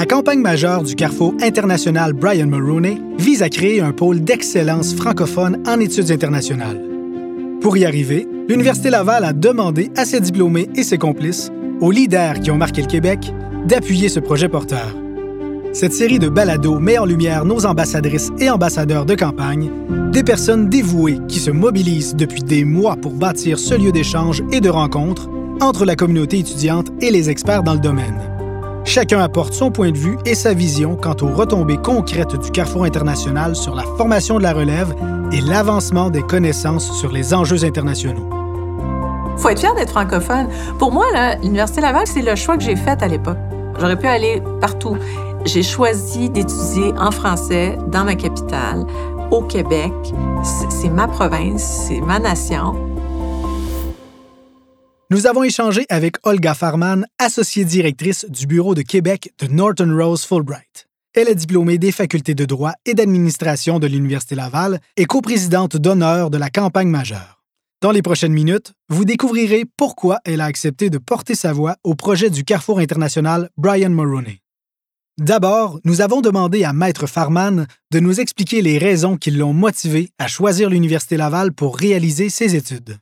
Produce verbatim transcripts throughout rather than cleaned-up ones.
La campagne majeure du Carrefour international Brian-Mulroney vise à créer un pôle d'excellence francophone en études internationales. Pour y arriver, l'Université Laval a demandé à ses diplômés et ses complices, aux leaders qui ont marqué le Québec, d'appuyer ce projet porteur. Cette série de balados met en lumière nos ambassadrices et ambassadeurs de campagne, des personnes dévouées qui se mobilisent depuis des mois pour bâtir ce lieu d'échange et de rencontre entre la communauté étudiante et les experts dans le domaine. Chacun apporte son point de vue et sa vision quant aux retombées concrètes du Carrefour international sur la formation de la relève et l'avancement des connaissances sur les enjeux internationaux. Il faut être fier d'être francophone. Pour moi, là, l'Université Laval, c'est le choix que j'ai fait à l'époque. J'aurais pu aller partout. J'ai choisi d'étudier en français dans ma capitale, au Québec. C'est ma province, c'est ma nation. Nous avons échangé avec Olga Farman, associée directrice du bureau de Québec de Norton Rose Fulbright. Elle est diplômée des facultés de droit et d'administration de l'Université Laval et coprésidente d'honneur de la campagne majeure. Dans les prochaines minutes, vous découvrirez pourquoi elle a accepté de porter sa voix au projet du Carrefour international Brian-Mulroney. D'abord, nous avons demandé à Maître Farman de nous expliquer les raisons qui l'ont motivée à choisir l'Université Laval pour réaliser ses études.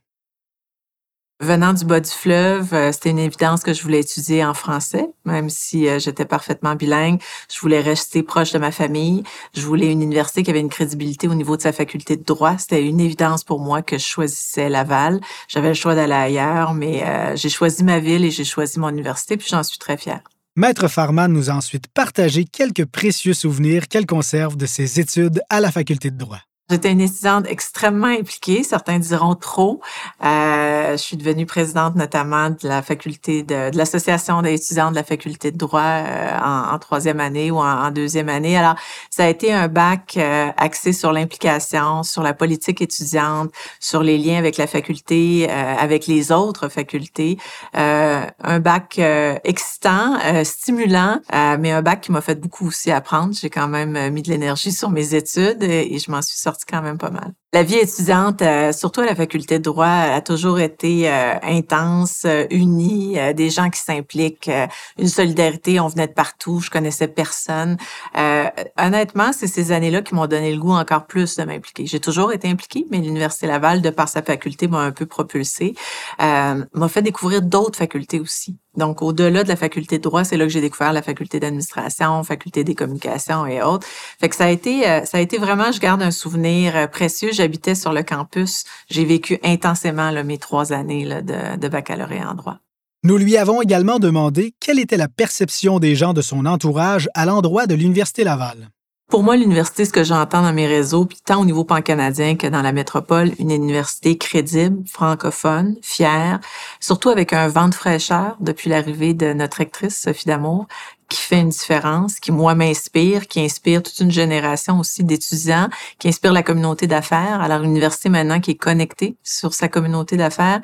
Venant du bas du fleuve, c'était une évidence que je voulais étudier en français, même si j'étais parfaitement bilingue. Je voulais rester proche de ma famille. Je voulais une université qui avait une crédibilité au niveau de sa faculté de droit. C'était une évidence pour moi que je choisissais Laval. J'avais le choix d'aller ailleurs, mais euh, j'ai choisi ma ville et j'ai choisi mon université, puis j'en suis très fière. Maître Farman nous a ensuite partagé quelques précieux souvenirs qu'elle conserve de ses études à la faculté de droit. J'étais une étudiante extrêmement impliquée, certains diront trop. Euh, je suis devenue présidente notamment de la faculté de, de l'association des étudiants de la faculté de droit euh, en, en troisième année ou en, en deuxième année. Alors, ça a été un bac euh, axé sur l'implication, sur la politique étudiante, sur les liens avec la faculté, euh, avec les autres facultés. Euh, un bac euh, excitant, euh, stimulant, euh, mais un bac qui m'a fait beaucoup aussi apprendre. J'ai quand même mis de l'énergie sur mes études et, et je m'en suis sortie quand même pas mal. La vie étudiante, euh, surtout à la faculté de droit, a toujours été euh, intense, euh, unie, euh, des gens qui s'impliquent, euh, une solidarité, on venait de partout, je connaissais personne. Euh, honnêtement, c'est ces années-là qui m'ont donné le goût encore plus de m'impliquer. J'ai toujours été impliquée, mais l'Université Laval, de par sa faculté, m'a un peu propulsée, euh, m'a fait découvrir d'autres facultés aussi. Donc, au-delà de la faculté de droit, c'est là que j'ai découvert la faculté d'administration, faculté des communications et autres. Fait que ça a été, euh, ça a été vraiment, je garde un souvenir précieux. J'habitais sur le campus. J'ai vécu intensément là, mes trois années là, de, de baccalauréat en droit. Nous lui avons également demandé quelle était la perception des gens de son entourage à l'endroit de l'Université Laval. Pour moi, l'université, ce que j'entends dans mes réseaux, puis tant au niveau pan-canadien que dans la métropole, une université crédible, francophone, fière, surtout avec un vent de fraîcheur depuis l'arrivée de notre rectrice, Sophie D'Amour, qui fait une différence, qui, moi, m'inspire, qui inspire toute une génération aussi d'étudiants, qui inspire la communauté d'affaires. Alors, l'université, maintenant, qui est connectée sur sa communauté d'affaires,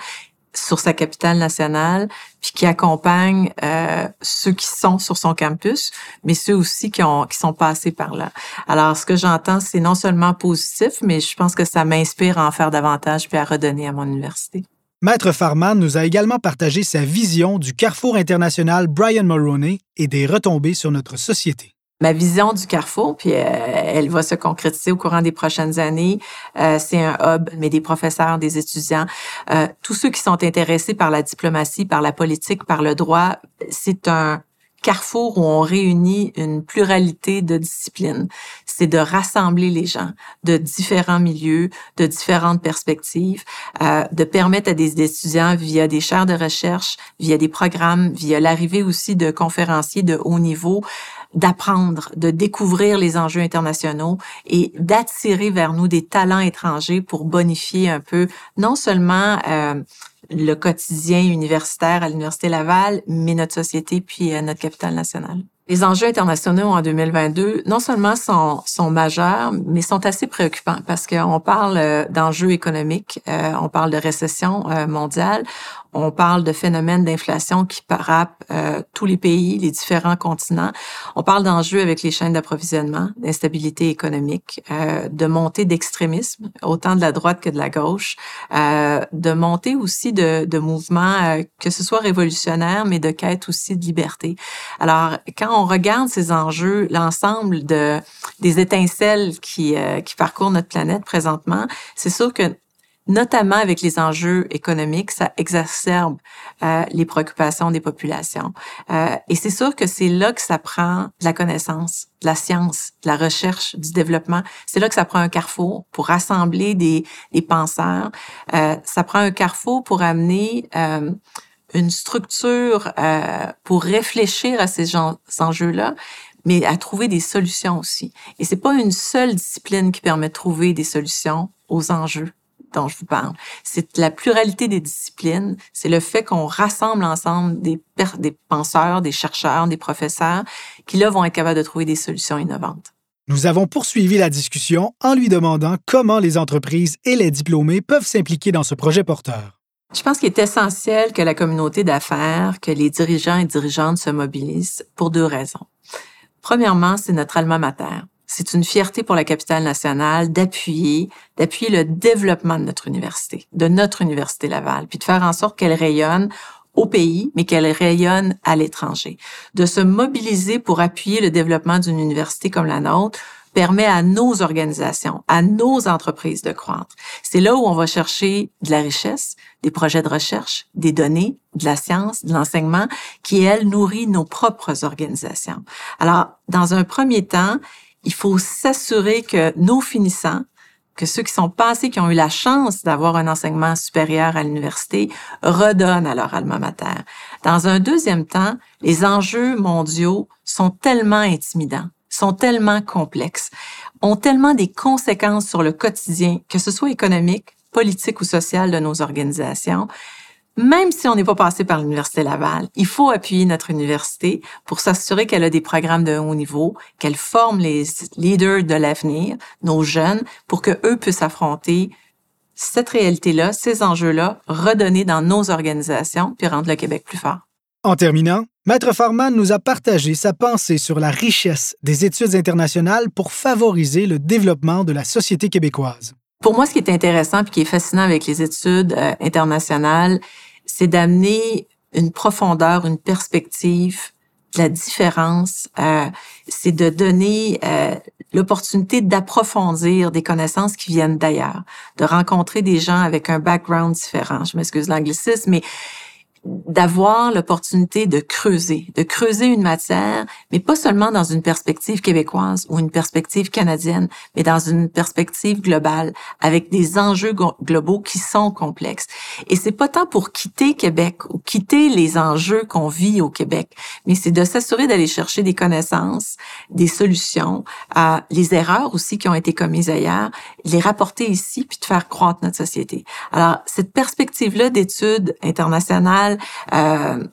sur sa capitale nationale, puis qui accompagne euh, ceux qui sont sur son campus, mais ceux aussi qui ont qui sont passés par là. Alors, ce que j'entends, c'est non seulement positif, mais je pense que ça m'inspire à en faire davantage puis à redonner à mon université. Maître Farman nous a également partagé sa vision du Carrefour international Brian-Mulroney et des retombées sur notre société. Ma vision du Carrefour, puis euh, elle va se concrétiser au courant des prochaines années, euh, c'est un hub, mais des professeurs, des étudiants, euh, tous ceux qui sont intéressés par la diplomatie, par la politique, par le droit, c'est un Carrefour où on réunit une pluralité de disciplines. C'est de rassembler les gens de différents milieux, de différentes perspectives, euh, de permettre à des étudiants via des chaires de recherche, via des programmes, via l'arrivée aussi de conférenciers de haut niveau, d'apprendre, de découvrir les enjeux internationaux et d'attirer vers nous des talents étrangers pour bonifier un peu non seulement euh, le quotidien universitaire à l'Université Laval, mais notre société puis euh, notre capitale nationale. Les enjeux internationaux en deux mille vingt-deux, non seulement sont, sont majeurs, mais sont assez préoccupants parce qu'on parle d'enjeux économiques, euh, on parle de récession euh, mondiale, On parle de phénomènes d'inflation qui parapent euh, tous les pays, les différents continents. On parle d'enjeux avec les chaînes d'approvisionnement, d'instabilité économique, euh, de montée d'extrémisme, autant de la droite que de la gauche, euh, de montée aussi de, de mouvements, euh, que ce soit révolutionnaires, mais de quête aussi de liberté. Alors, quand on regarde ces enjeux, l'ensemble de, des étincelles qui, euh, qui parcourent notre planète présentement, c'est sûr que notamment avec les enjeux économiques, ça exacerbe euh, les préoccupations des populations. Euh, et c'est sûr que c'est là que ça prend de la connaissance, de la science, de la recherche, du développement. C'est là que ça prend un carrefour pour rassembler des, des penseurs. Euh, ça prend un carrefour pour amener euh, une structure euh, pour réfléchir à ces, gens, ces enjeux-là, mais à trouver des solutions aussi. Et c'est pas une seule discipline qui permet de trouver des solutions aux enjeux dont je vous parle. C'est la pluralité des disciplines, c'est le fait qu'on rassemble ensemble des, per- des penseurs, des chercheurs, des professeurs qui, là, vont être capables de trouver des solutions innovantes. Nous avons poursuivi la discussion en lui demandant comment les entreprises et les diplômés peuvent s'impliquer dans ce projet porteur. Je pense qu'il est essentiel que la communauté d'affaires, que les dirigeants et dirigeantes se mobilisent pour deux raisons. Premièrement, c'est notre alma mater. C'est une fierté pour la capitale nationale d'appuyer, d'appuyer le développement de notre université, de notre Université Laval, puis de faire en sorte qu'elle rayonne au pays, mais qu'elle rayonne à l'étranger. De se mobiliser pour appuyer le développement d'une université comme la nôtre permet à nos organisations, à nos entreprises de croître. C'est là où on va chercher de la richesse, des projets de recherche, des données, de la science, de l'enseignement, qui, elle, nourrit nos propres organisations. Alors, dans un premier temps, il faut s'assurer que nos finissants, que ceux qui sont passés, qui ont eu la chance d'avoir un enseignement supérieur à l'université, redonnent à leur alma mater. Dans un deuxième temps, les enjeux mondiaux sont tellement intimidants, sont tellement complexes, ont tellement des conséquences sur le quotidien, que ce soit économique, politique ou social de nos organisations. Même si on n'est pas passé par l'Université Laval, il faut appuyer notre université pour s'assurer qu'elle a des programmes de haut niveau, qu'elle forme les leaders de l'avenir, nos jeunes, pour que eux puissent affronter cette réalité-là, ces enjeux-là, redonner dans nos organisations puis rendre le Québec plus fort. En terminant, Maître Farman nous a partagé sa pensée sur la richesse des études internationales pour favoriser le développement de la société québécoise. Pour moi, ce qui est intéressant et qui est fascinant avec les études euh, internationales, c'est d'amener une profondeur, une perspective, de la différence. Euh, c'est de donner euh, l'opportunité d'approfondir des connaissances qui viennent d'ailleurs, de rencontrer des gens avec un background différent. Je m'excuse l'anglicisme, mais d'avoir l'opportunité de creuser, de creuser une matière, mais pas seulement dans une perspective québécoise ou une perspective canadienne, mais dans une perspective globale, avec des enjeux go- globaux qui sont complexes. Et c'est pas tant pour quitter Québec ou quitter les enjeux qu'on vit au Québec, mais c'est de s'assurer d'aller chercher des connaissances, des solutions, euh, les erreurs aussi qui ont été commises ailleurs, les rapporter ici, puis de faire croître notre société. Alors, cette perspective-là d'études internationales, Euh,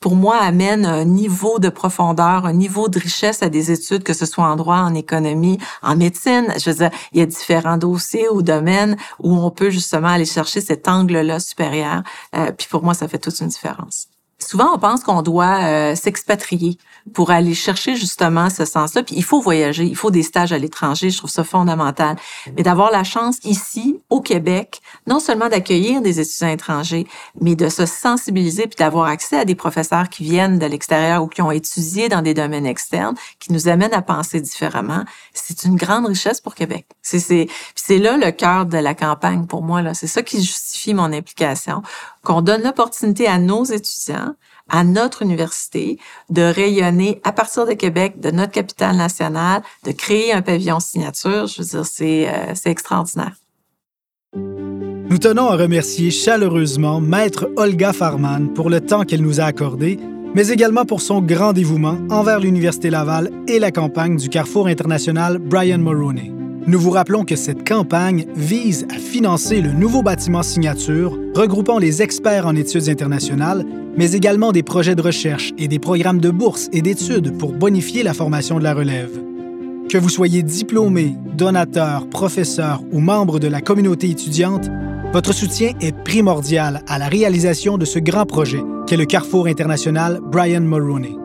pour moi, amène un niveau de profondeur, un niveau de richesse à des études, que ce soit en droit, en économie, en médecine. Je veux dire, il y a différents dossiers ou domaines où on peut justement aller chercher cet angle-là supérieur. Euh, puis pour moi, ça fait toute une différence. Souvent, on pense qu'on doit euh, s'expatrier pour aller chercher justement ce sens-là. Puis il faut voyager, il faut des stages à l'étranger, je trouve ça fondamental. Mais d'avoir la chance ici, au Québec, non seulement d'accueillir des étudiants étrangers, mais de se sensibiliser puis d'avoir accès à des professeurs qui viennent de l'extérieur ou qui ont étudié dans des domaines externes, qui nous amènent à penser différemment, c'est une grande richesse pour Québec. C'est, c'est, c'est là le cœur de la campagne pour moi, là. C'est ça qui justifie mon implication, qu'on donne l'opportunité à nos étudiants, à notre université, de rayonner à partir de Québec, de notre capitale nationale, de créer un pavillon signature. Je veux dire, c'est, euh, c'est extraordinaire. Nous tenons à remercier chaleureusement Maître Olga Farman pour le temps qu'elle nous a accordé, mais également pour son grand dévouement envers l'Université Laval et la campagne du Carrefour international Brian-Mulroney. Nous vous rappelons que cette campagne vise à financer le nouveau bâtiment signature regroupant les experts en études internationales, mais également des projets de recherche et des programmes de bourses et d'études pour bonifier la formation de la relève. Que vous soyez diplômé, donateur, professeur ou membre de la communauté étudiante, Votre soutien est primordial à la réalisation de ce grand projet qu'est le Carrefour international Brian-Mulroney.